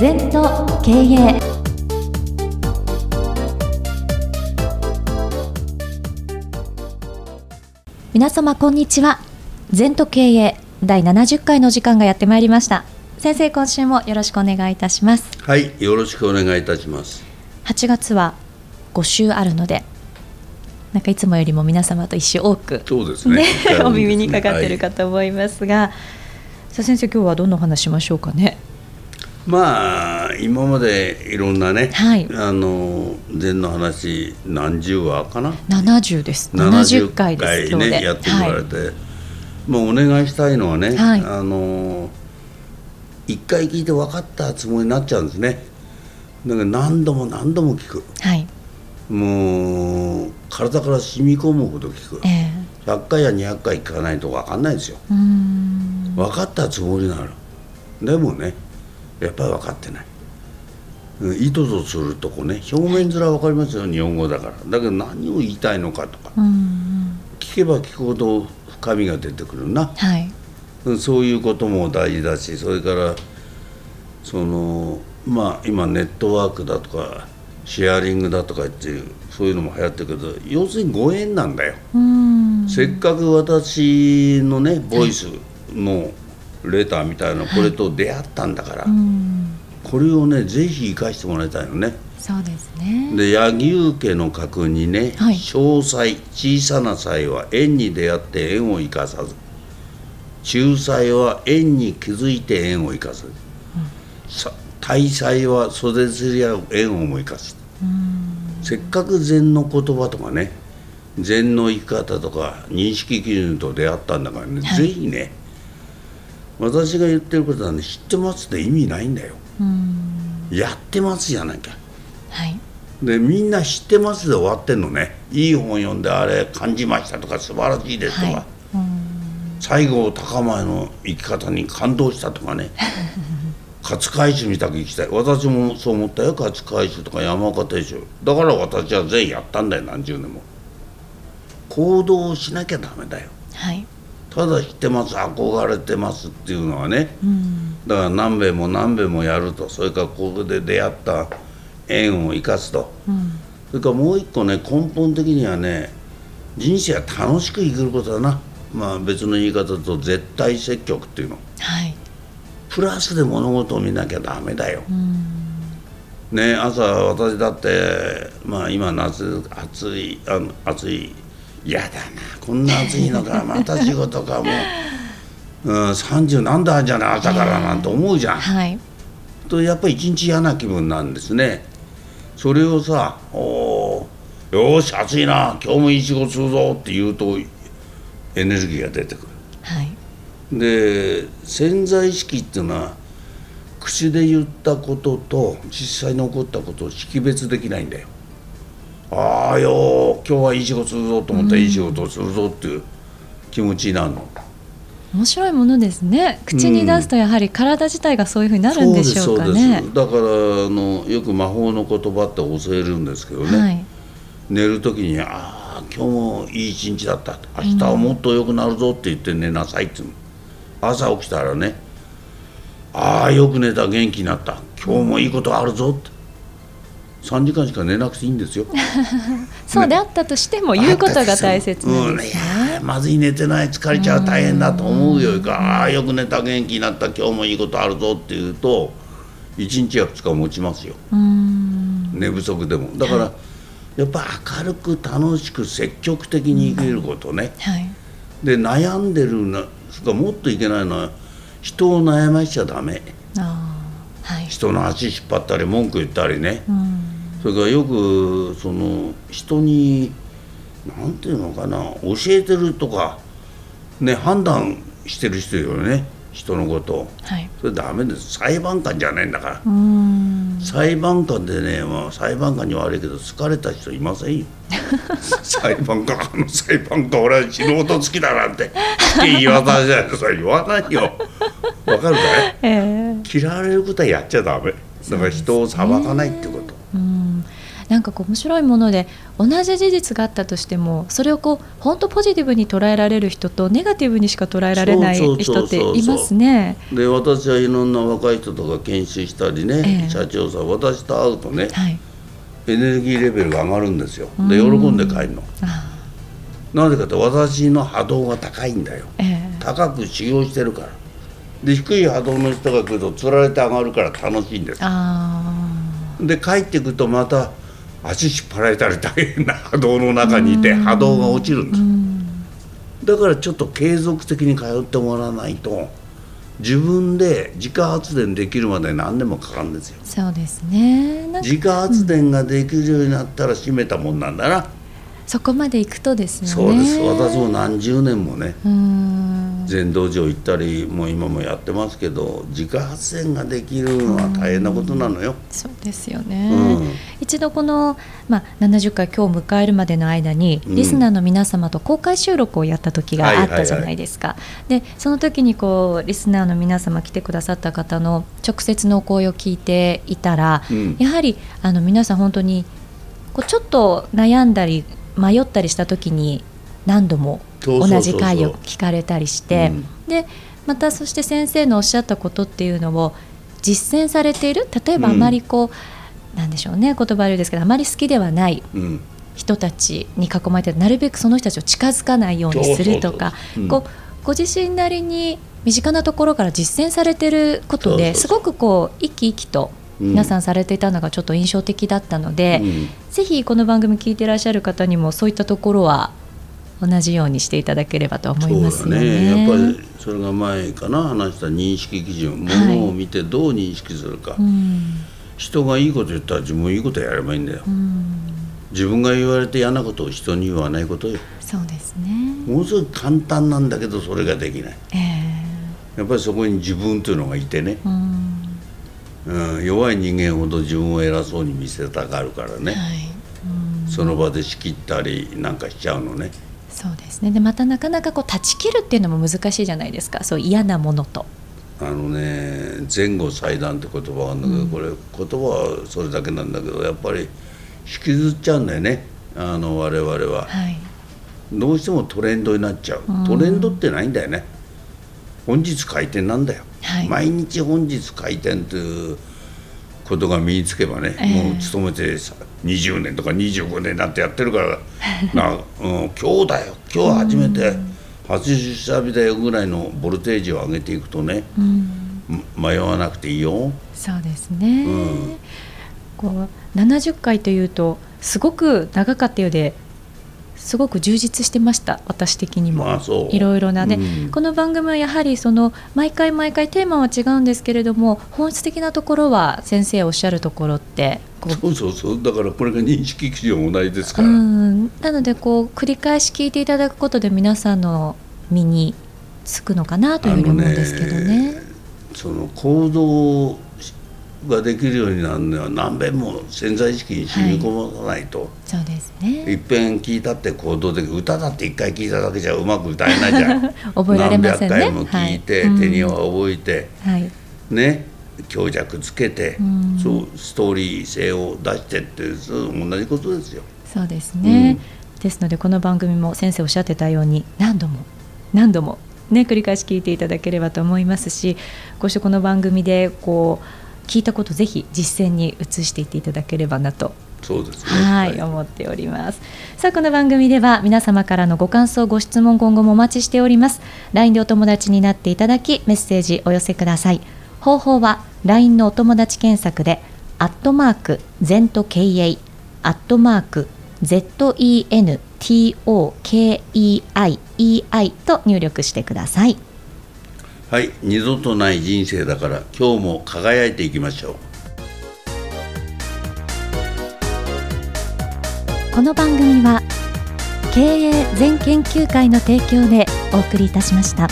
禅と経営。皆様こんにちは。禅と経営第70回の時間がやってまいりました。先生、今週もよろしくお願いいたします。はい、よろしくお願いいたします。8月は5週あるので、なんかいつもよりも皆様と一周多く、そうですね、お耳にかかってるかと思いますが、はい、さあ先生、今日はどんなお話しましょうかね。まあ今までいろんなね、はい、禅の話何十話かな、70です、70回です、ね、今日でやってもらえて、はい、まあ、お願いしたいのはね、はい、一回聞いて分かったつもりになっちゃうんですね。だから何度も聞く、はい、もう体から染み込むほど聞く、100回や200回聞かないと分かんないですよ。うーん、分かったつもりならでもね、やっぱり分かってない、意図とするとこね、表面面は分かりますよ、はい、日本語だから。だけど何を言いたいのかとか、うん、聞けば聞くほど深みが出てくるな、はい、そういうことも大事だし、それからまあ今ネットワークだとかシェアリングだとかっていう、そういうのも流行ってるけど、要するにご縁なんだよ。うん、せっかく私のねボイスの、はい、レターみたいなこれと出会ったんだから、はい、うん、これをねぜひ生かしてもらいたいのね。そうですね。で、柳生家の家訓にね、はい、小歳小さな際は縁に出会って縁を生かさず、中歳は縁に気づいて縁を生かさず、大歳は袖釣り合う縁をも生かす。うん、せっかく禅の言葉とかね、禅の生き方とか認識基準と出会ったんだからね、はい、ぜひね、私が言ってることはね、知ってますって意味ないんだよ。うん、やってますじゃなきゃ、はい、でみんな知ってますで終わってんのね。いい本読んであれ感じましたとか素晴らしいですとか、はい、うん、西郷隆盛の生き方に感動したとかね勝海舟みたく生きたい。私もそう思ったよ、勝海舟とか山岡定州だから。私は全員やったんだよ、何十年も。行動をしなきゃダメだよ。はい、ただ知ってます、憧れてますっていうのはね、うん、だから何べんもやると、それからここで出会った縁を生かすと、うん、それからもう一個ね、根本的にはね、人生は楽しく生きることだな。まあ別の言い方だと絶対積極っていうの、はい、プラスで物事を見なきゃダメだよ、うん、ね、朝私だってまあ今夏暑いやだな、こんな暑いのかまた仕事かもう、うん、30なんだじゃない朝からなんて思うじゃん、はい、とやっぱり一日嫌な気分なんですね。それをさ、およし暑いな今日もいい仕事するぞって言うとエネルギーが出てくる、はい、で潜在意識っていうのは口で言ったことと実際に起こったことを識別できないんだよ。ああよ、今日はいい仕事するぞと思ったらいい仕事をするぞっていう気持ちになるの。面白いものですね。口に出すとやはり体自体がそういうふうになるんでしょうかね。そうです。だからよく魔法の言葉って教えるんですけどね、はい、寝る時にああ今日もいい一日だった、明日はもっと良くなるぞって言って寝なさいっていうの。朝起きたらね、ああよく寝た、元気になった、今日もいいことあるぞって。3時間しか寝なくていいんですよそうであったとしても、ね、言うことが大切なんですね、うん、まずい寝てない、疲れちゃう、大変だと思うよりか、あよく寝た、元気になった、今日もいいことあるぞっていうと1日や2日持ちますよ。うん、寝不足でも。だから、はい、やっぱ明るく楽しく積極的に生きることね、うん、はい、で悩んでるな、それからもっといけないのは人を悩ましちゃダメ。はい、人の足引っ張ったり文句言ったりね、うん、それからよく人に何ていうのかな、教えてるとか、ね、判断してる人よね、人のことを、はい、それダメです。裁判官じゃないんだから。うん、裁判官でね、まあ、裁判官には悪いけど疲れた人いませんよ裁判官、あの裁判官俺は素人好きだなんて言わないじゃないですか。言わないよ、わかるかい、嫌われることはやっちゃダメだから、人を裁かないってこと。なんかこう面白いもので、同じ事実があったとしてもそれをこう本当ポジティブに捉えられる人とネガティブにしか捉えられない人っていますね。で、私はいろんな若い人とか研修したりね、社長さん、私と会うとね、はい、エネルギーレベルが上がるんですよ。で、喜んで帰るの。なぜかって私の波動が高いんだよ、高く使用してるから。で、低い波動の人が来ると釣られて上がるから楽しいんです。で、帰っていくとまた足引っ張られたり大変な波動の中にいて波動が落ちるんです。だからちょっと継続的に通ってもらわないと、自分で自家発電できるまで何年もかかるんですよ。そうですね。なんか自家発電ができるようになったら閉めたもんなんだな。そこまで行くとですね。そうです。私も何十年もね、全道場行ったりもう今もやってますけど、自家発電ができるのは大変なことなのよ。そうですよね、一度この、70回今日迎えるまでの間に、リスナーの皆様と公開収録をやった時があったじゃないですか、でその時にこうリスナーの皆様、来てくださった方の直接のお声を聞いていたら、やはり皆さん本当にこうちょっと悩んだり迷ったりした時に何度も同じ回を聞かれたりして、でまたそして先生のおっしゃったことっていうのを実践されている、例えばあまりこう、なんでしょうね、言葉あるんですけど、あまり好きではない人たちに囲まれて、なるべくその人たちを近づかないようにするとか、こうご自身なりに身近なところから実践されていることで、すごくこう生き生きと皆さんされていたのがちょっと印象的だったので、ぜひこの番組聞いていらっしゃる方にもそういったところは同じようにしていただければと思いますよね。そうだね。やっぱりそれが前かな、話した認識基準、ものを見てどう認識するか、人がいいこと言ったら自分いいことやればいいんだよ、自分が言われて嫌なことを人に言わないことよ。そうですね。ものすごく簡単なんだけど、それができない、やっぱりそこに自分というのがいてね、弱い人間ほど自分を偉そうに見せたがるからね、その場で仕切ったりなんかしちゃうのね。そうですね。でまたなかなかこう断ち切るっていうのも難しいじゃないですか、そう嫌なものと。前後裁断って言葉があるんだけど、これ言葉はそれだけなんだけど、やっぱり引きずっちゃうんだよね、我々は、どうしてもトレンドになっちゃう。トレンドってないんだよね、本日開店なんだよ、毎日本日開店ということが身につけばね、もう勤めて20年とか25年なんてやってるから今日だよ、今日初めて初出社日だよぐらいのボルテージを上げていくとね、迷わなくていいよ。そうですね、こう70回というとすごく長かったようで、すごく充実してました、私的にも、いろいろなね、この番組はやはりその毎回テーマは違うんですけれども、本質的なところは先生おっしゃるところってこう、そうだからこれが認識基準も同じですから、なのでこう繰り返し聞いていただくことで皆さんの身につくのかなというふうに思うんですけどね。その行動ができるようになるのは何べんも潜在意識に染み込まないと、そうですね。いっぺん聞いたって行動できる。歌だって一回聞いただけじゃうまく歌えないじゃん覚えられませんね。何百回も聞いて、手には覚えて、ね、強弱つけて、そうストーリー性を出してって同じことですよ。そうですね、ですのでこの番組も先生おっしゃってたように何度も、ね、繰り返し聞いていただければと思いますし、こうしてこの番組でこう聞いたことをぜひ実践に移していっていただければなと、そうですね、思っております。さあ、この番組では皆様からのご感想ご質問今後もお待ちしております。 LINE でお友達になっていただきメッセージお寄せください。方法は LINE のお友達検索で@zentokei @zentokei と入力してください。はい、二度とない人生だから今日も輝いていきましょう。この番組は経営全研究会の提供でお送りいたしました。